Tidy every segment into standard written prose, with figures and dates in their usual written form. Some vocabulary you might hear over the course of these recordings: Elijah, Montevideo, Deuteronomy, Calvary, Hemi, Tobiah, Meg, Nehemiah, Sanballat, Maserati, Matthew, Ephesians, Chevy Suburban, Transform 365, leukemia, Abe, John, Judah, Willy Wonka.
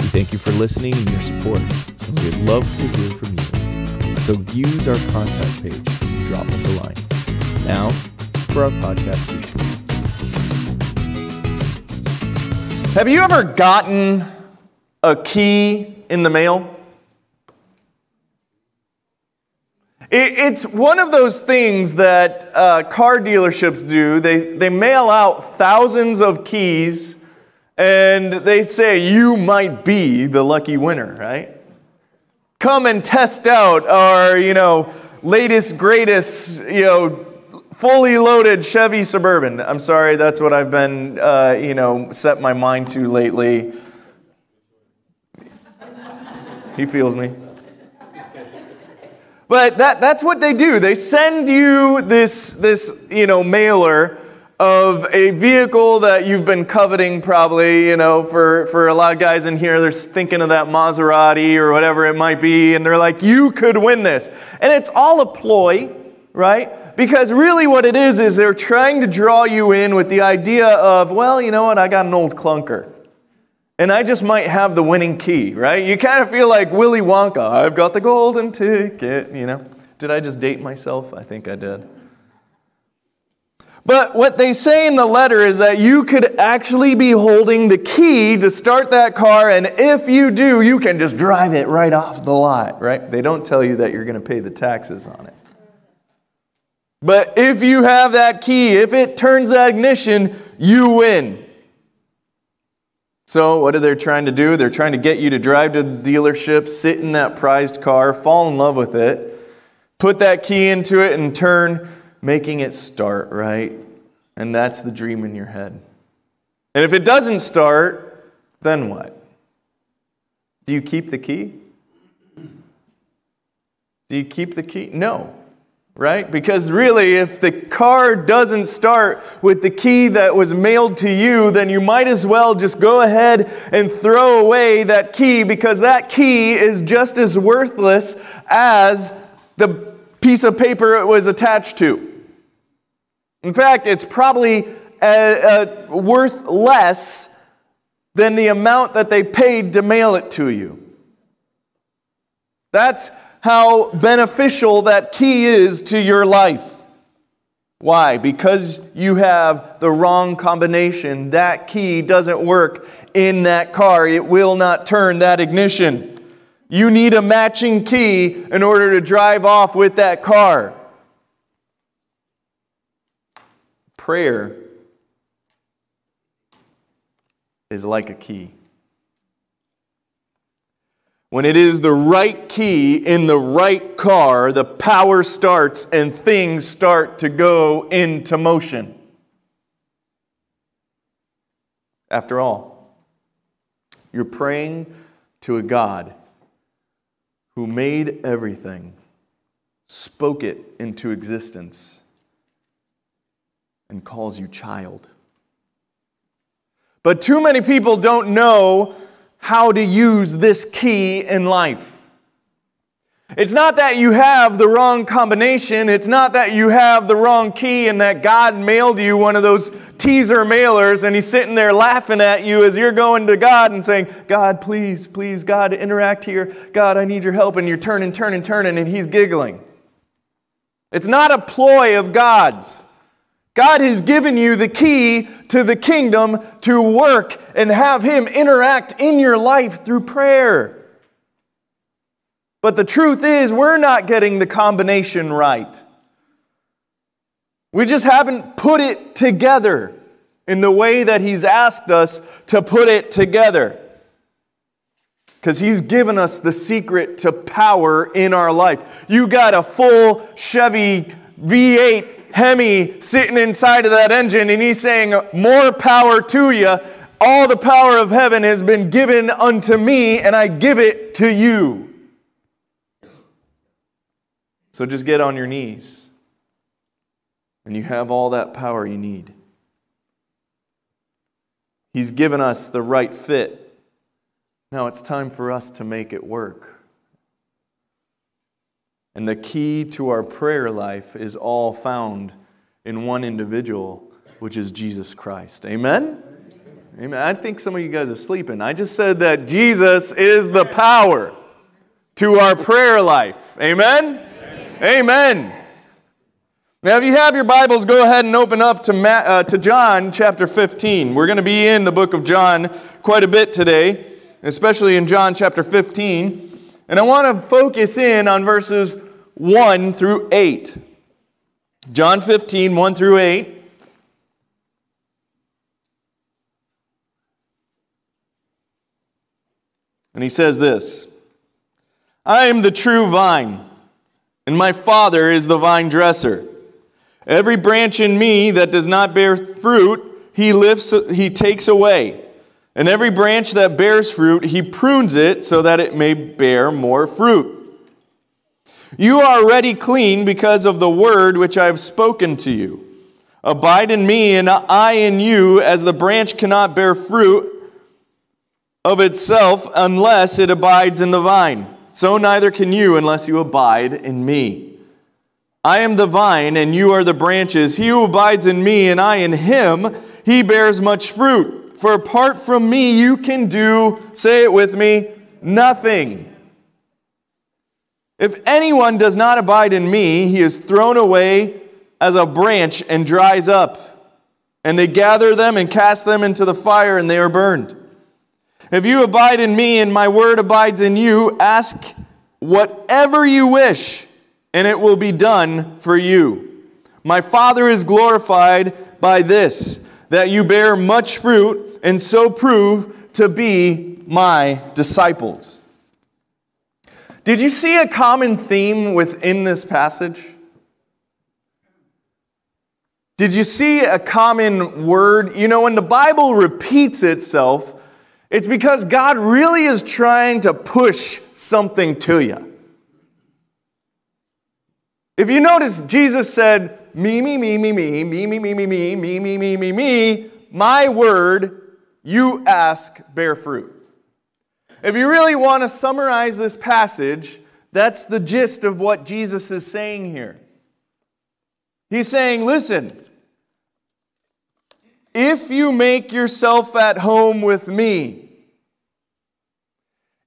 We thank you for listening and your support, and we would love to hear from you. So use our contact page and drop us a line. Now, for our podcast feature. Have you ever gotten a key in the mail? It's one of those things that car dealerships do. They mail out thousands of keys, and they say, you might be the lucky winner, right? Come and test out our, latest, greatest, fully loaded Chevy Suburban. I'm sorry, that's what I've been, set my mind to lately. He feels me. But that's what they do. They send you this mailer of a vehicle that you've been coveting probably, for a lot of guys in here, they're thinking of that Maserati or whatever it might be, and they're like, you could win this. And it's all a ploy, right? Because really what it is they're trying to draw you in with the idea of, well, you know what, I got an old clunker. And I just might have the winning key, right? You kind of feel like Willy Wonka. I've got the golden ticket, Did I just date myself? I think I did. But what they say in the letter is that you could actually be holding the key to start that car, and if you do, you can just drive it right off the lot, right? They don't tell you that you're going to pay the taxes on it. But if you have that key, if it turns that ignition, you win. So what are they trying to do? They're trying to get you to drive to the dealership, sit in that prized car, fall in love with it, put that key into it, and turn, making it start, right? And that's the dream in your head. And if it doesn't start, then what? Do you keep the key? Do you keep the key? No. Right? Because really, if the car doesn't start with the key that was mailed to you, then you might as well just go ahead and throw away that key, because that key is just as worthless as the piece of paper it was attached to. In fact, it's probably worth less than the amount that they paid to mail it to you. That's how beneficial that key is to your life. Why? Because you have the wrong combination. That key doesn't work in that car. It will not turn that ignition. You need a matching key in order to drive off with that car. Prayer is like a key. When it is the right key in the right car, the power starts and things start to go into motion. After all, you're praying to a God who made everything, spoke it into existence, and calls you child. But too many people don't know how to use this key in life. It's not that you have the wrong combination. It's not that you have the wrong key and that God mailed you one of those teaser mailers and he's sitting there laughing at you as you're going to God and saying, God, please, please, God, interact here. God, I need your help. And you're turning, and he's giggling. It's not a ploy of God's. God has given you the key to the kingdom to work and have Him interact in your life through prayer. But the truth is, we're not getting the combination right. We just haven't put it together in the way that He's asked us to put it together. Because He's given us the secret to power in our life. You got a full Chevy V8 Hemi sitting inside of that engine, and he's saying, more power to you. all the power of heaven has been given unto me, and I give it to you. So just get on your knees, and you have all that power you need. He's given us the right fit. Now it's time for us to make it work. And the key to our prayer life is all found in one individual, which is Jesus Christ. Amen? Amen. I think some of you guys are sleeping. I just said that Jesus is the power to our prayer life. Amen? Amen. Amen. Now, if you have your Bibles, go ahead and open up to John chapter 15. We're going to be in the book of John quite a bit today, especially in John chapter 15. And I want to focus in on verses 1 through 8. John 15, 1 through 8. And he says this, "I am the true vine, and my Father is the vine dresser. Every branch in me that does not bear fruit, he takes away. And every branch that bears fruit, he prunes it so that it may bear more fruit. You are already clean because of the word which I have spoken to you. Abide in me and I in you, as the branch cannot bear fruit of itself unless it abides in the vine. So neither can you unless you abide in me. I am the vine, and you are the branches. He who abides in me, and I in him, he bears much fruit. For apart from me, you can do," say it with me, "nothing. If anyone does not abide in me, he is thrown away as a branch and dries up. And they gather them and cast them into the fire, and they are burned. If you abide in me, and my word abides in you, ask whatever you wish, and it will be done for you. My Father is glorified by this, that you bear much fruit, and so prove to be my disciples." Did you see a common theme within this passage? Did you see a common word? You know, when the Bible repeats itself, it's because God really is trying to push something to you. If you notice, Jesus said, me, my word, you ask, bear fruit. If you really want to summarize this passage, that's the gist of what Jesus is saying here. He's saying, listen, if you make yourself at home with me,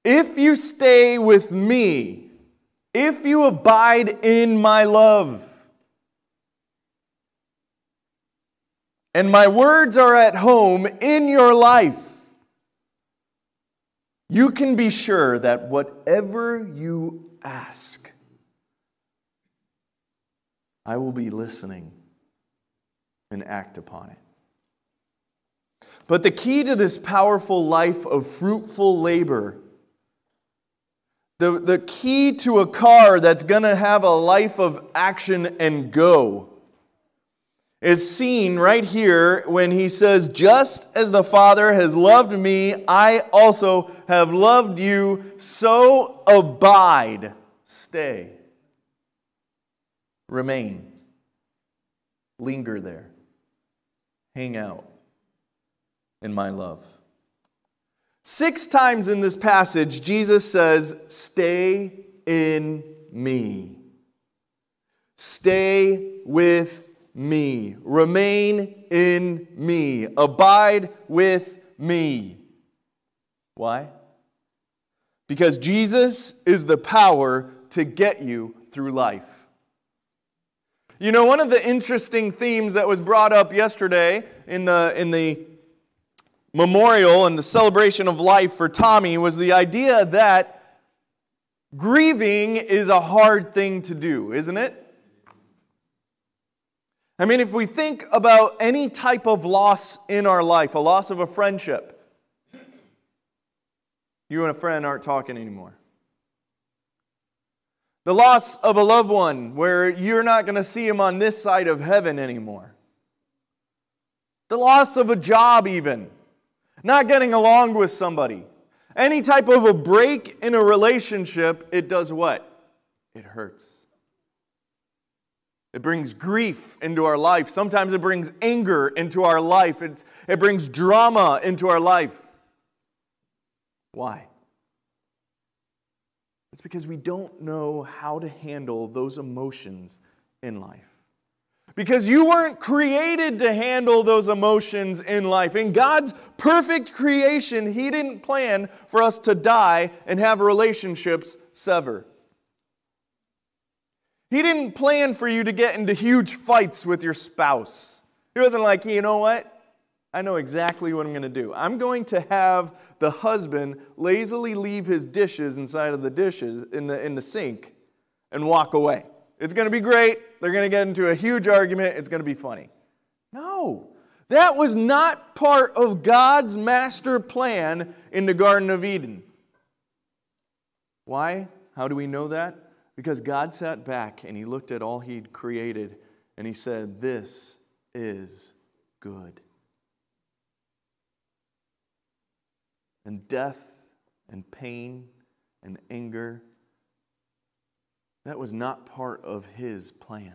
if you stay with me, if you abide in my love, and my words are at home in your life, you can be sure that whatever you ask, I will be listening and act upon it. But the key to this powerful life of fruitful labor, the key to a car that's going to have a life of action and go is seen right here when he says, "Just as the Father has loved me, I also have loved you, so abide," stay, remain, linger there, hang out in my love. 6 times in this passage, Jesus says, "Stay in me. Stay with me. Remain in me. Abide with me." Why? Because Jesus is the power to get you through life. You know, one of the interesting themes that was brought up yesterday in the memorial and the celebration of life for Tommy was the idea that grieving is a hard thing to do, isn't it? I mean, if we think about any type of loss in our life, a loss of a friendship, you and a friend aren't talking anymore. The loss of a loved one where you're not going to see him on this side of heaven anymore. The loss of a job even. not getting along with somebody, any type of a break in a relationship, it does what? It hurts. It brings grief into our life. Sometimes it brings anger into our life. It brings drama into our life. Why? It's because we don't know how to handle those emotions in life. Because you weren't created to handle those emotions in life. In God's perfect creation, He didn't plan for us to die and have relationships sever. He didn't plan for you to get into huge fights with your spouse. He wasn't like, you know what? I know exactly what I'm going to do. I'm going to have the husband lazily leave his dishes inside of the dishes in the sink and walk away. It's going to be great. They're going to get into a huge argument. It's going to be funny. No, that was not part of God's master plan in the Garden of Eden. Why? How do we know that? Because God sat back and He looked at all He'd created and He said, this is good. And death and pain and anger, that was not part of His plan.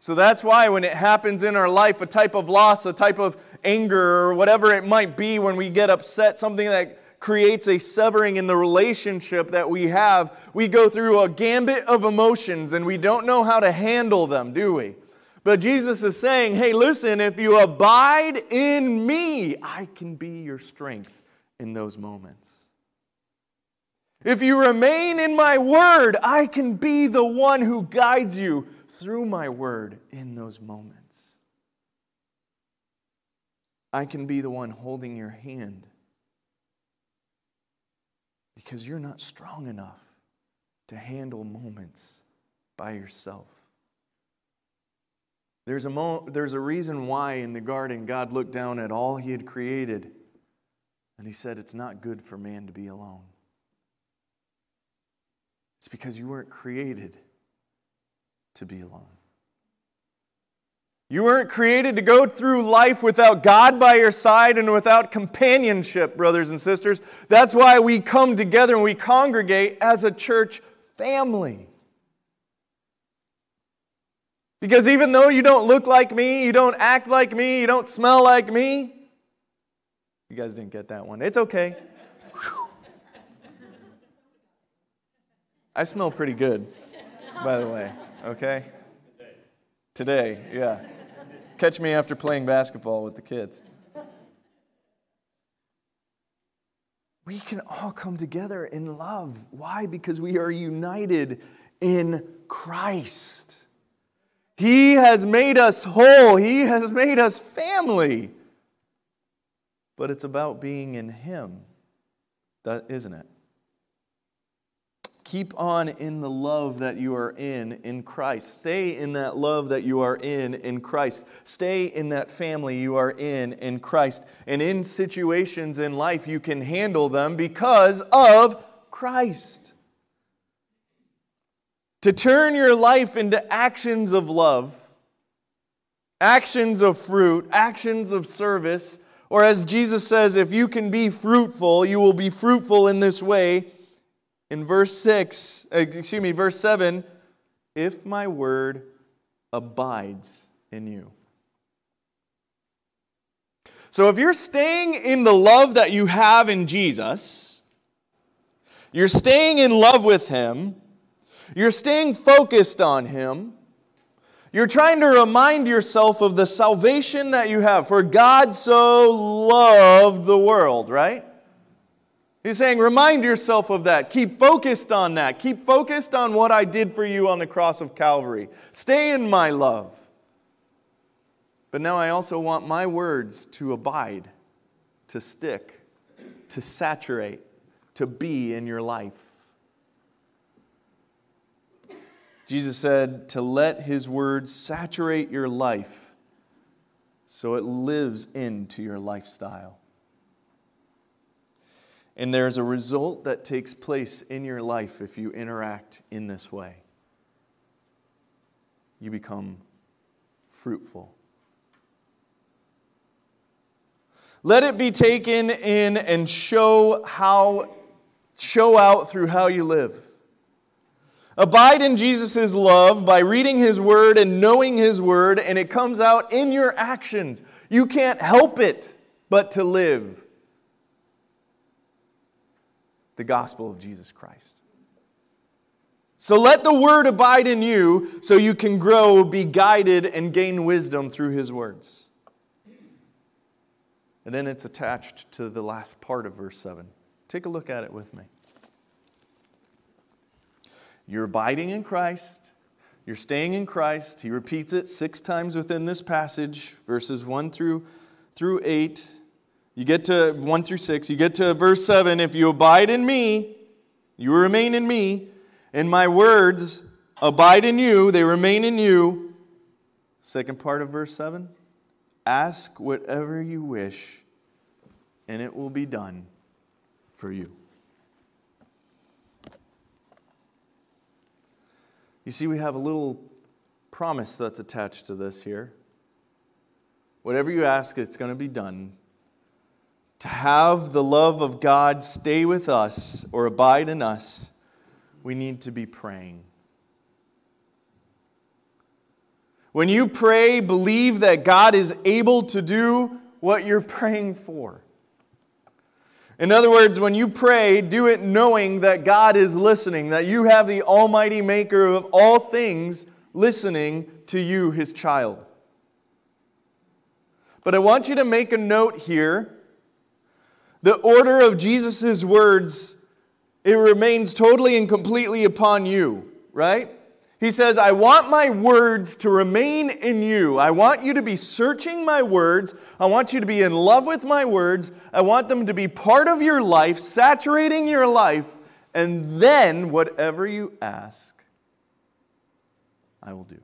So that's why when it happens in our life, a type of loss, a type of anger, or whatever it might be, when we get upset, something that creates a severing in the relationship that we have, we go through a gambit of emotions and we don't know how to handle them, do we? But Jesus is saying, hey, listen, if you abide in me, I can be your strength in those moments. If you remain in my word, I can be the one who guides you through my word in those moments. I can be the one holding your hand. Because you're not strong enough to handle moments by yourself. There's a reason why in the garden God looked down at all He had created and He said it's not good for man to be alone. It's because you weren't created to be alone. You weren't created to go through life without God by your side and without companionship, brothers and sisters. That's why we come together and we congregate as a church family. Because even though you don't look like me, you don't act like me, you don't smell like me. You guys didn't get that one. It's okay. Whew. I smell pretty good, by the way, okay? Today, yeah. Catch me after playing basketball with the kids. We can all come together in love. Why? Because we are united in Christ. He has made us whole. He has made us family. But it's about being in Him, isn't it? Keep on in the love that you are in Christ. Stay in that love that you are in Christ. Stay in that family you are in Christ. And in situations in life, you can handle them because of Christ. To turn your life into actions of love, actions of fruit, actions of service, or as Jesus says, if you can be fruitful, you will be fruitful in this way. In verse 7, if my word abides in you. So if you're staying in the love that you have in Jesus, you're staying in love with Him, you're staying focused on Him, you're trying to remind yourself of the salvation that you have. For God so loved the world, right? He's saying, remind yourself of that. Keep focused on that. Keep focused on what I did for you on the cross of Calvary. Stay in my love. But now I also want my words to abide, to stick, to saturate, to be in your life. Jesus said to let His word saturate your life so it lives into your lifestyle. And there's a result that takes place in your life if you interact in this way. You become fruitful. Let it be taken in and show out through how you live. Abide in Jesus' love by reading His Word and knowing His Word, and it comes out in your actions. You can't help it but to live the gospel of Jesus Christ. So let the Word abide in you so you can grow, be guided, and gain wisdom through His words. And then it's attached to the last part of verse 7. Take a look at it with me. You're abiding in Christ. You're staying in Christ. He repeats it 6 times within this passage, verses 1 through 8. You get to 1 through 6. You get to verse 7. If you abide in me, you remain in me. And my words abide in you, they remain in you. Second part of verse 7. Ask whatever you wish, and it will be done for you. You see, we have a little promise that's attached to this here. Whatever you ask, it's going to be done. To have the love of God stay with us or abide in us, we need to be praying. When you pray, believe that God is able to do what you're praying for. In other words, when you pray, do it knowing that God is listening, that you have the Almighty Maker of all things listening to you, His child. But I want you to make a note here. The order of Jesus' words, it remains totally and completely upon you, right? He says, I want my words to remain in you. I want you to be searching my words. I want you to be in love with my words. I want them to be part of your life, saturating your life. And then whatever you ask, I will do.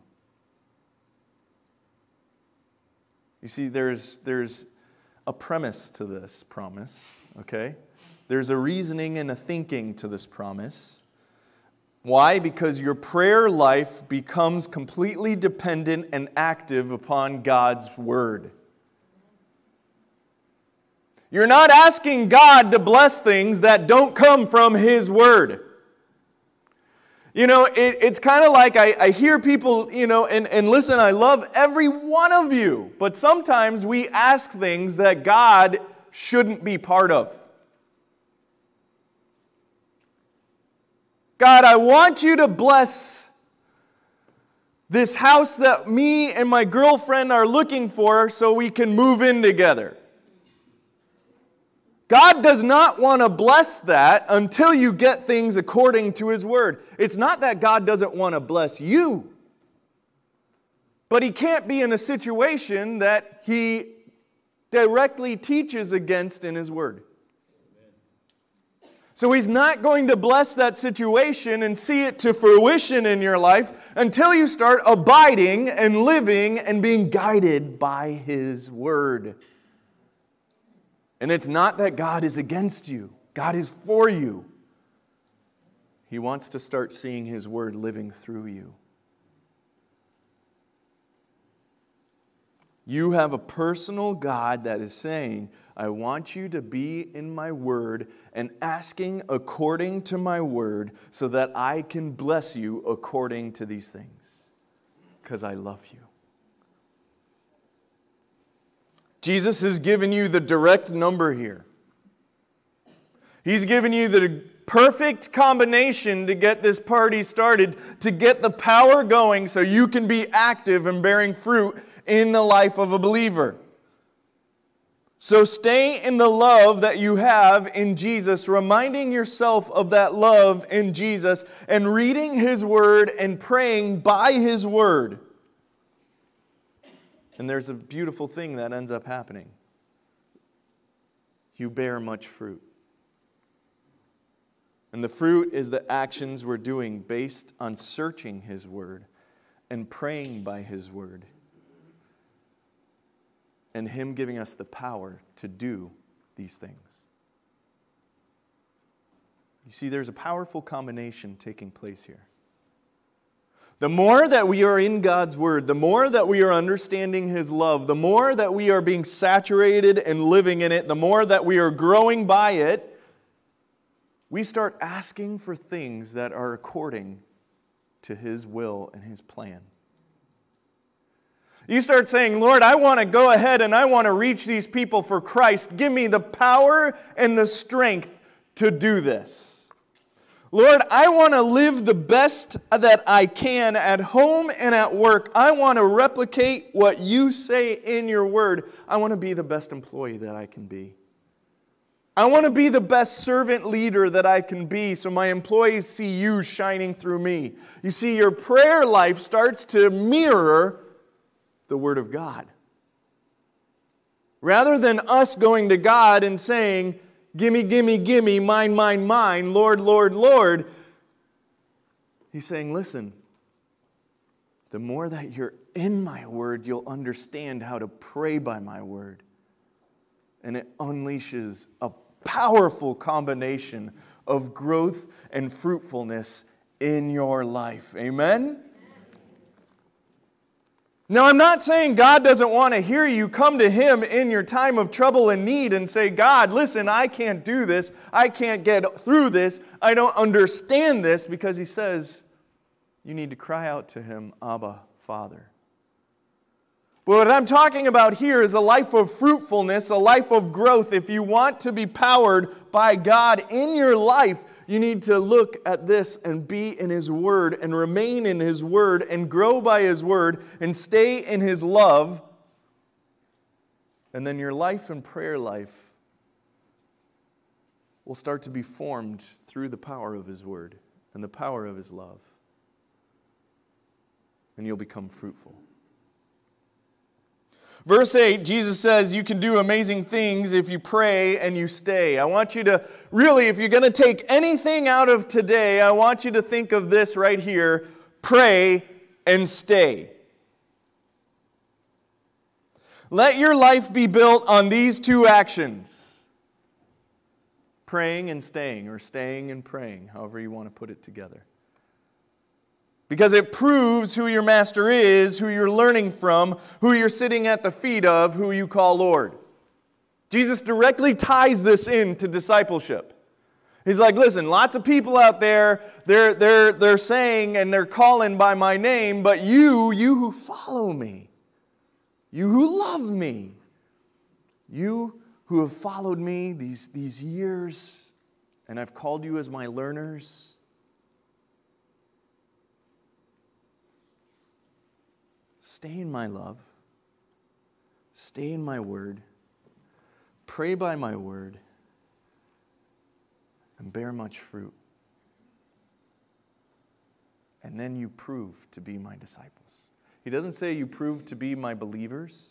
You see, there's a premise to this promise, okay? There's a reasoning and a thinking to this promise. Why? Because your prayer life becomes completely dependent and active upon God's Word. You're not asking God to bless things that don't come from His Word. You know, it's kind of like I hear people, you know, and listen, I love every one of you. But sometimes we ask things that God shouldn't be part of. God, I want you to bless this house that me and my girlfriend are looking for so we can move in together. God does not want to bless that until you get things according to His Word. It's not that God doesn't want to bless you, but He can't be in a situation that He directly teaches against in His Word. So He's not going to bless that situation and see it to fruition in your life until you start abiding and living and being guided by His Word. And it's not that God is against you. God is for you. He wants to start seeing His Word living through you. You have a personal God that is saying, I want you to be in my Word and asking according to my Word so that I can bless you according to these things because I love you. Jesus has given you the direct number here. He's given you the perfect combination to get this party started, to get the power going so you can be active and bearing fruit in the life of a believer. So stay in the love that you have in Jesus, reminding yourself of that love in Jesus and reading His Word and praying by His Word. And there's a beautiful thing that ends up happening. You bear much fruit. And the fruit is the actions we're doing based on searching His Word and praying by His Word. And Him giving us the power to do these things. You see, there's a powerful combination taking place here. The more that we are in God's Word, the more that we are understanding His love, the more that we are being saturated and living in it, the more that we are growing by it, we start asking for things that are according to His will and His plan. You start saying, Lord, I want to go ahead and I want to reach these people for Christ. Give me the power and the strength to do this. Lord, I want to live the best that I can at home and at work. I want to replicate what you say in your word. I want to be the best employee that I can be. I want to be the best servant leader that I can be so my employees see you shining through me. You see, your prayer life starts to mirror the Word of God. Rather than us going to God and saying, gimme, gimme, gimme, mine, mine, mine, Lord, Lord, Lord. He's saying, listen, the more that you're in my word, you'll understand how to pray by my word. And it unleashes a powerful combination of growth and fruitfulness in your life. Amen? Now, I'm not saying God doesn't want to hear you. Come to Him in your time of trouble and need and say, God, listen, I can't do this. I can't get through this. I don't understand this, because He says you need to cry out to Him, Abba, Father. But what I'm talking about here is a life of fruitfulness, a life of growth. If you want to be powered by God in your life, you need to look at this and be in His Word and remain in His Word and grow by His Word and stay in His love. And then your life and prayer life will start to be formed through the power of His Word and the power of His love. And you'll become fruitful. Verse 8, Jesus says, you can do amazing things if you pray and you stay. I want you to, really, if you're going to take anything out of today, I want you to think of this right here. Pray and stay. Let your life be built on these two actions. Praying and staying, or staying and praying, however you want to put it together. Because it proves who your master is, who you're learning from, who you're sitting at the feet of, who you call Lord. Jesus directly ties this into discipleship. He's like, listen, lots of people out there, they're saying and they're calling by my name, but you who follow me, you who love me, you who have followed me these years, and I've called you as my learners, stay in my love, stay in my word, pray by my word, and bear much fruit. And then you prove to be my disciples. He doesn't say you prove to be my believers.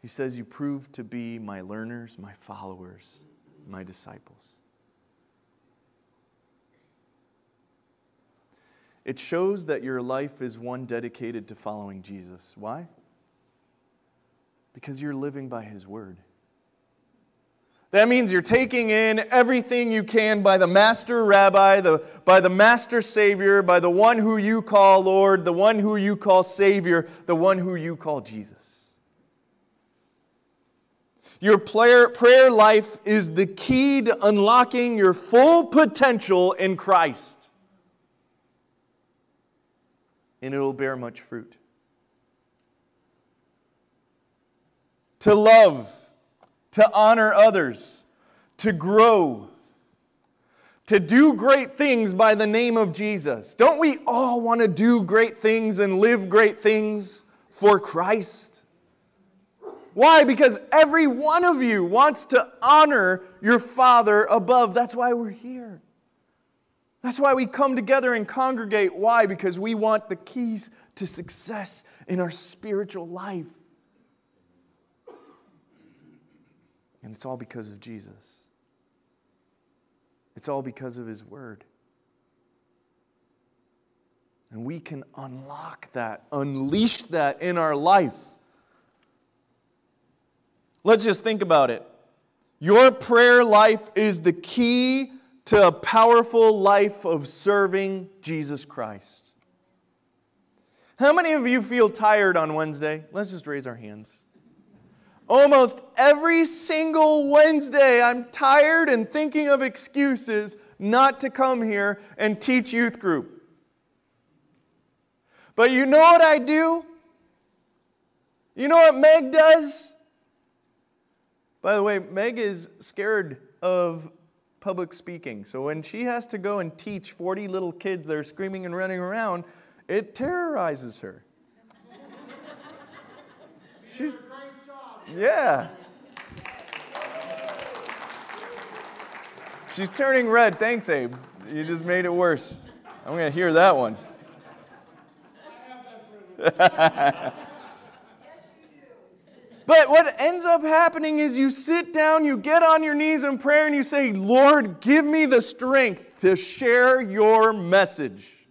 He says you prove to be my learners, my followers, my disciples. It shows that your life is one dedicated to following Jesus. Why? Because you're living by His Word. That means you're taking in everything you can by the Master Rabbi, by the Master Savior, by the one who you call Lord, the one who you call Savior, the one who you call Jesus. Your prayer life is the key to unlocking your full potential in Christ. And it will bear much fruit. To love, to honor others, to grow, to do great things by the name of Jesus. Don't we all want to do great things and live great things for Christ? Why? Because every one of you wants to honor your Father above. That's why we're here. That's why we come together and congregate. Why? Because we want the keys to success in our spiritual life. And it's all because of Jesus. It's all because of His Word. And we can unlock that, unleash that in our life. Let's just think about it. Your prayer life is the key to a powerful life of serving Jesus Christ. How many of you feel tired on Wednesday? Let's just raise our hands. Almost every single Wednesday, I'm tired and thinking of excuses not to come here and teach youth group. But you know what I do? You know what Meg does? By the way, Meg is scared of public speaking. So when she has to go and teach 40 little kids that are screaming and running around, it terrorizes her. She's... yeah. She's turning red. Thanks, Abe. You just made it worse. I'm going to hear that one. But what ends up happening is you sit down, you get on your knees in prayer, and you say, Lord, give me the strength to share your message.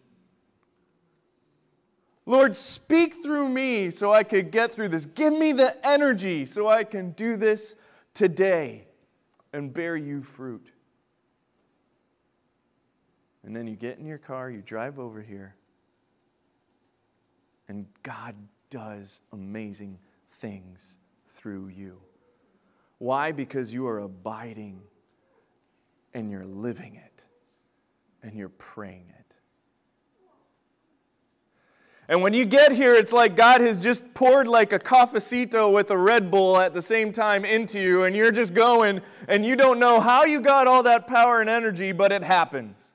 Lord, speak through me so I could get through this. Give me the energy so I can do this today and bear you fruit. And then you get in your car, you drive over here, and God does amazing things through you. Why? Because you are abiding and you're living it and you're praying it. And when you get here, it's like God has just poured like a cafecito with a Red Bull at the same time into you, and you're just going, and you don't know how you got all that power and energy, but it happens.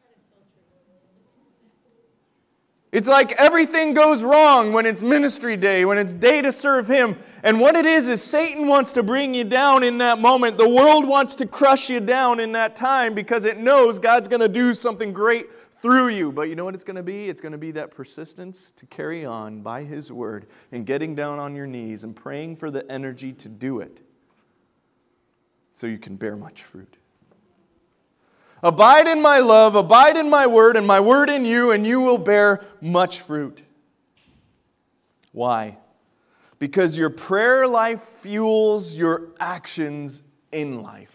It's like everything goes wrong when it's ministry day, when it's day to serve Him. And what it is Satan wants to bring you down in that moment. The world wants to crush you down in that time because it knows God's going to do something great through you. But you know what it's going to be? It's going to be that persistence to carry on by His Word and getting down on your knees and praying for the energy to do it so you can bear much fruit. Abide in my love, abide in my Word, and my Word in you, and you will bear much fruit. Why? Because your prayer life fuels your actions in life.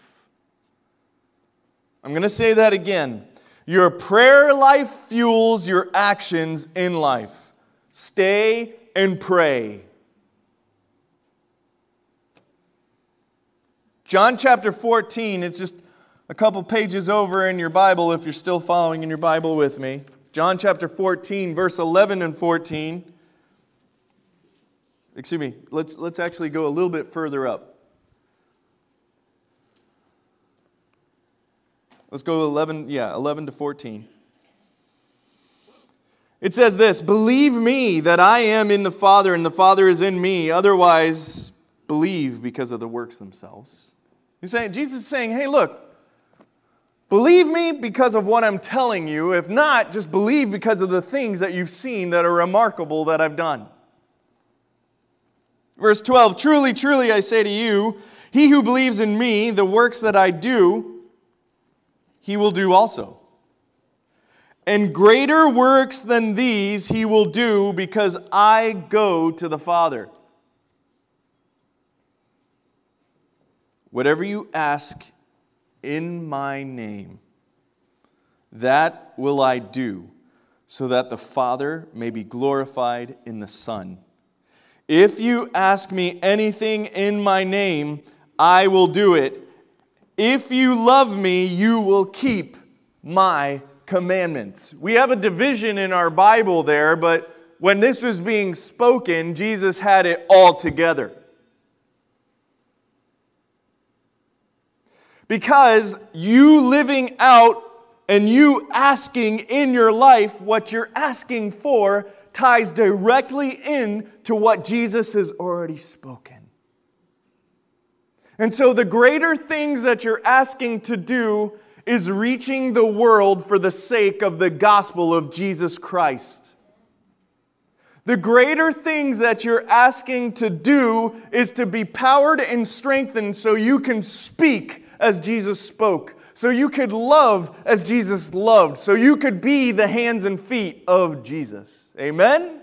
I'm going to say that again. Your prayer life fuels your actions in life. Stay and pray. John chapter 14, it's just a couple pages over in your Bible if you're still following in your Bible with me. John chapter 14, verse 11 and 14. Excuse me, let's actually go a little bit further up. Let's go 11 to 14. It says this, believe me that I am in the Father and the Father is in me. Otherwise, believe because of the works themselves. He's saying, Jesus is saying, hey, look, believe me because of what I'm telling you. If not, just believe because of the things that you've seen that are remarkable that I've done. Verse 12, truly, truly, I say to you, he who believes in me, the works that I do, He will do also. And greater works than these He will do because I go to the Father. Whatever you ask in my name, that will I do, so that the Father may be glorified in the Son. If you ask me anything in my name, I will do it. If you love me, you will keep my commandments. We have a division in our Bible there, but when this was being spoken, Jesus had it all together. Because you living out and you asking in your life what you're asking for ties directly in to what Jesus has already spoken. And so the greater things that you're asking to do is reaching the world for the sake of the gospel of Jesus Christ. The greater things that you're asking to do is to be powered and strengthened so you can speak as Jesus spoke, so you could love as Jesus loved, so you could be the hands and feet of Jesus. Amen?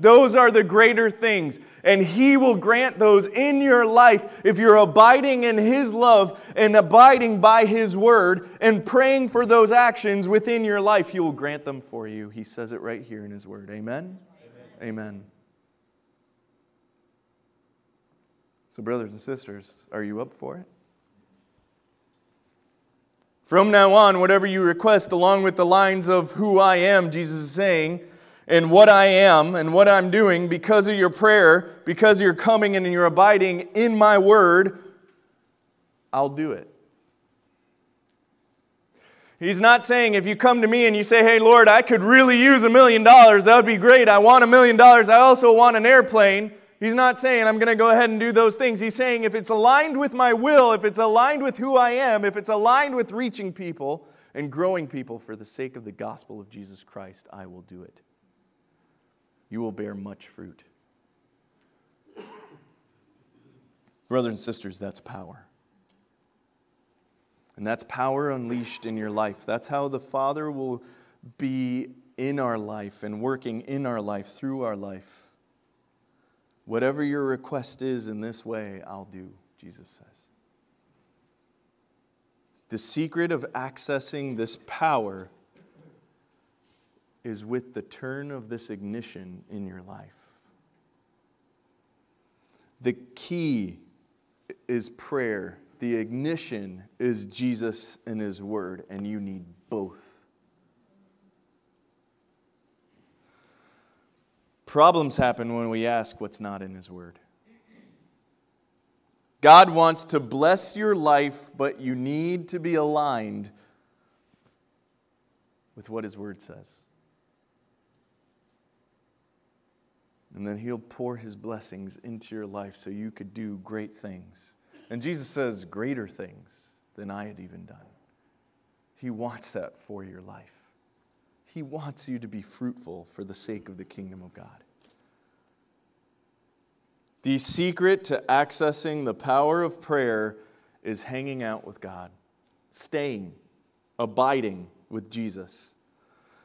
Those are the greater things. And He will grant those in your life if you're abiding in His love and abiding by His Word and praying for those actions within your life. He will grant them for you. He says it right here in His Word. Amen? Amen. Amen. So, brothers and sisters, are you up for it? From now on, whatever you request, along with the lines of who I am, Jesus is saying, and what I am and what I'm doing, because of your prayer, because you're coming and you're abiding in my word, I'll do it. He's not saying if you come to me and you say, hey, Lord, I could really use $1 million. That would be great. I want $1 million. I also want an airplane. He's not saying I'm going to go ahead and do those things. He's saying if it's aligned with my will, if it's aligned with who I am, if it's aligned with reaching people and growing people for the sake of the gospel of Jesus Christ, I will do it. You will bear much fruit. Brothers and sisters, that's power. And that's power unleashed in your life. That's how the Father will be in our life and working in our life, through our life. Whatever your request is in this way, I'll do, Jesus says. The secret of accessing this power is with the turn of this ignition in your life. The key is prayer. The ignition is Jesus and His Word, and you need both. Problems happen when we ask what's not in His Word. God wants to bless your life, but you need to be aligned with what His Word says. And then He'll pour His blessings into your life so you could do great things. And Jesus says, greater things than I had even done. He wants that for your life. He wants you to be fruitful for the sake of the kingdom of God. The secret to accessing the power of prayer is hanging out with God, staying, abiding with Jesus.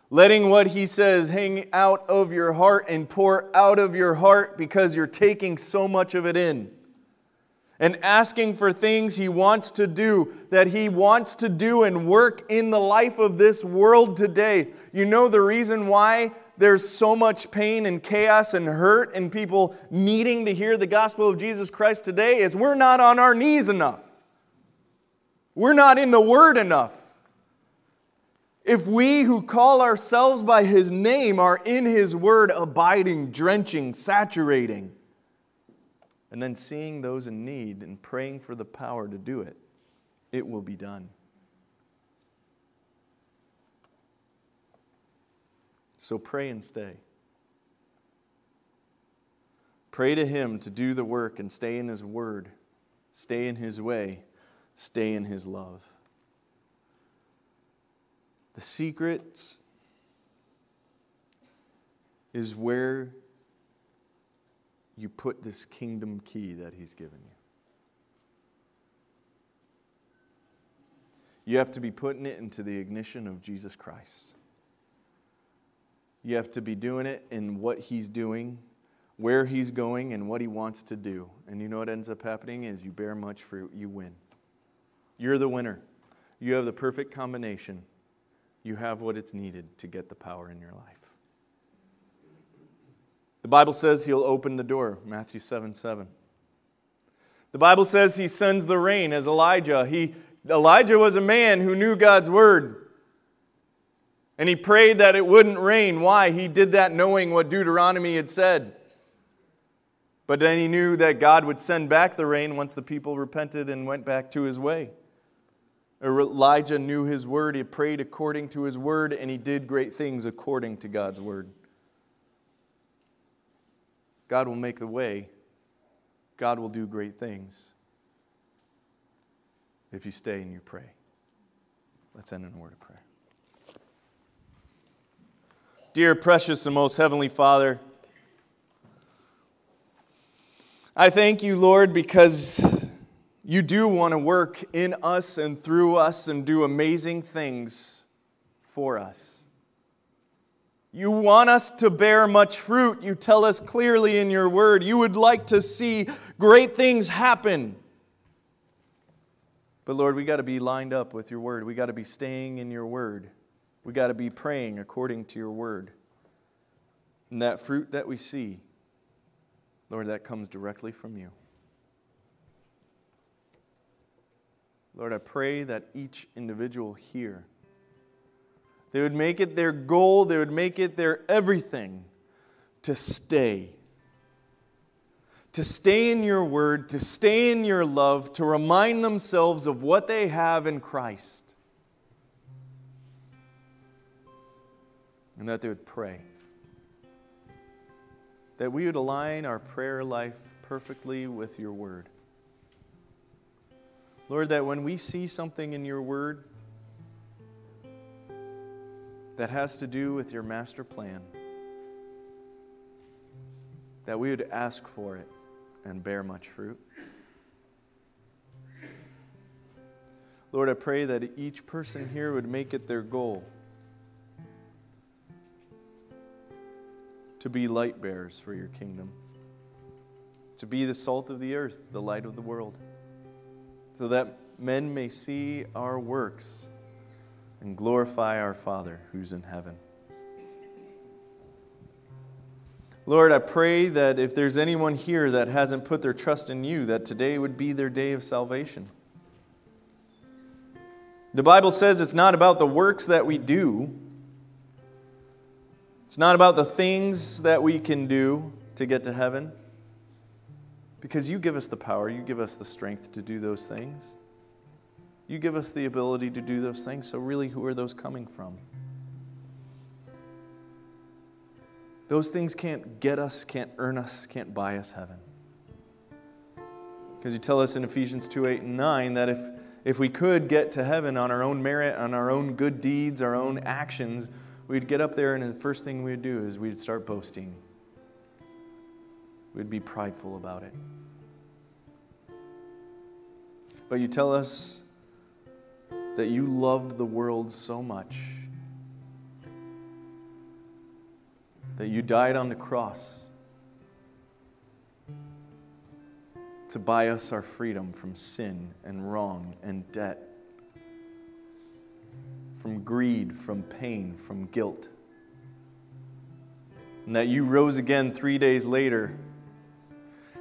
Letting what He says hang out of your heart and pour out of your heart because you're taking so much of it in. And asking for things He wants to do, that He wants to do and work in the life of this world today. You know the reason why there's so much pain and chaos and hurt and people needing to hear the gospel of Jesus Christ today is we're not on our knees enough. We're not in the Word enough. If we who call ourselves by His name are in His Word, abiding, drenching, saturating, and then seeing those in need and praying for the power to do it, it will be done. So pray and stay. Pray to Him to do the work and stay in His Word, stay in His way, stay in His love. The secret is where you put this kingdom key that He's given you. You have to be putting it into the ignition of Jesus Christ. You have to be doing it in what He's doing, where He's going, and what He wants to do. And you know what ends up happening is you bear much fruit, you win. You're the winner. You have the perfect combination. You have what it's needed to get the power in your life. The Bible says He'll open the door, Matthew 7:7. The Bible says He sends the rain as Elijah. Elijah was a man who knew God's Word. And he prayed that it wouldn't rain. Why? He did that knowing what Deuteronomy had said. But then he knew that God would send back the rain once the people repented and went back to his way. Elijah knew his Word. He prayed according to his Word, and he did great things according to God's Word. God will make the way. God will do great things if you stay and you pray. Let's end in a word of prayer. Dear, precious, and most heavenly Father, I thank You, Lord, because You do want to work in us and through us and do amazing things for us. You want us to bear much fruit. You tell us clearly in Your Word. You would like to see great things happen. But Lord, we got to be lined up with Your Word. We got to be staying in Your Word. We got to be praying according to Your Word. And that fruit that we see, Lord, that comes directly from you. Lord, I pray that each individual here, they would make it their goal, they would make it their everything to stay in your word, to stay in your love, to remind themselves of what they have in Christ. And that they would pray. That we would align our prayer life perfectly with your word. Lord, that when we see something in your word that has to do with your master plan, that we would ask for it and bear much fruit. Lord, I pray that each person here would make it their goal to be light bearers for your kingdom, to be the salt of the earth, the light of the world, so that men may see our works and glorify our Father who's in heaven. Lord, I pray that if there's anyone here that hasn't put their trust in you, that today would be their day of salvation. The Bible says it's not about the works that we do. It's not about the things that we can do to get to heaven. Because you give us the power, you give us the strength to do those things. You give us the ability to do those things, so really who are those coming from? Those things can't get us, can't earn us, can't buy us heaven. Because you tell us in Ephesians 2:8 and 9 that if we could get to heaven on our own merit, on our own good deeds, our own actions, we'd get up there and the first thing we'd do is we'd start boasting. We'd be prideful about it. But you tell us that you loved the world so much that you died on the cross to buy us our freedom from sin and wrong and debt, from greed, from pain, from guilt. And that you rose again 3 days later.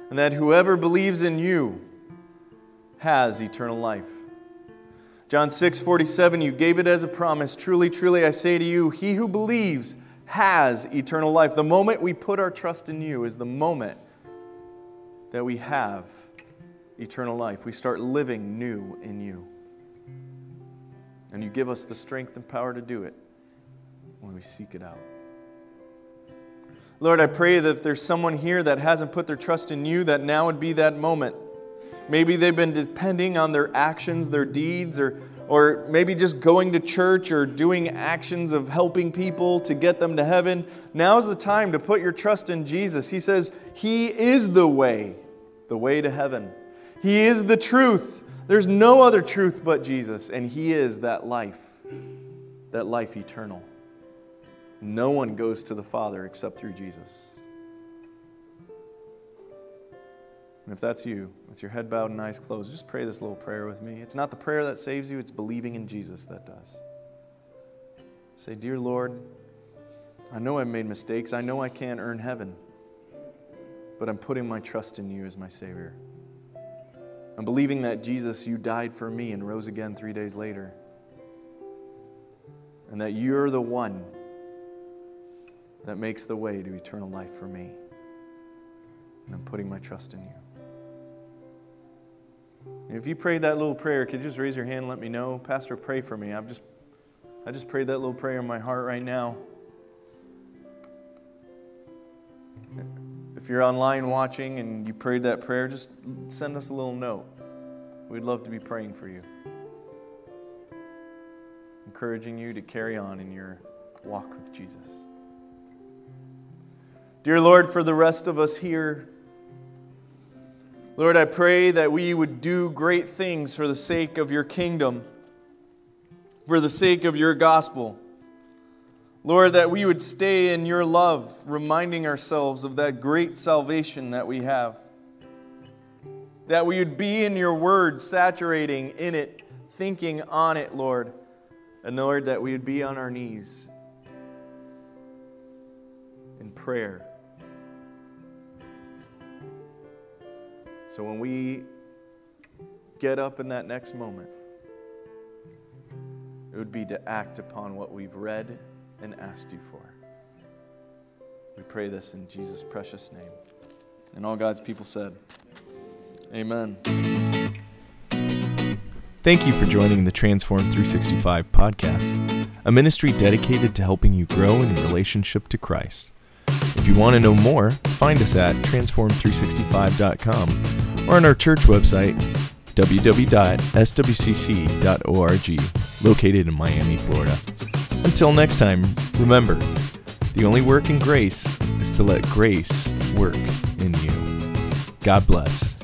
And that whoever believes in you has eternal life. John 6:47, you gave it as a promise. Truly, truly, I say to you, he who believes has eternal life. The moment we put our trust in you is the moment that we have eternal life. We start living new in you. And you give us the strength and power to do it when we seek it out. Lord, I pray that if there's someone here that hasn't put their trust in you, that now would be that moment. Maybe they've been depending on their actions, their deeds, or maybe just going to church or doing actions of helping people to get them to heaven. Now's the time to put your trust in Jesus. He says, he is the way to heaven. He is the truth. There's no other truth but Jesus, and he is that life eternal. No one goes to the Father except through Jesus. And if that's you, with your head bowed and eyes closed, just pray this little prayer with me. It's not the prayer that saves you, it's believing in Jesus that does. Say, dear Lord, I know I've made mistakes. I know I can't earn heaven. But I'm putting my trust in you as my Savior. I'm believing that Jesus, you died for me and rose again 3 days later. And that you're the one that makes the way to eternal life for me. And I'm putting my trust in you. And if you prayed that little prayer, could you just raise your hand and let me know? Pastor, pray for me. I just prayed that little prayer in my heart right now. If you're online watching and you prayed that prayer, just send us a little note. We'd love to be praying for you. Encouraging you to carry on in your walk with Jesus. Dear Lord, for the rest of us here, Lord, I pray that we would do great things for the sake of your kingdom, for the sake of your gospel. Lord, that we would stay in your love, reminding ourselves of that great salvation that we have. That we would be in your word, saturating in it, thinking on it, Lord. And Lord, that we would be on our knees and prayer. So when we get up in that next moment, it would be to act upon what we've read and asked you for. We pray this in Jesus' precious name. And all God's people said, amen. Thank you for joining the Transform 365 podcast, a ministry dedicated to helping you grow in your relationship to Christ. If you want to know more, find us at transform365.com or on our church website, www.swcc.org, located in Miami, Florida. Until next time, remember, the only work in grace is to let grace work in you. God bless.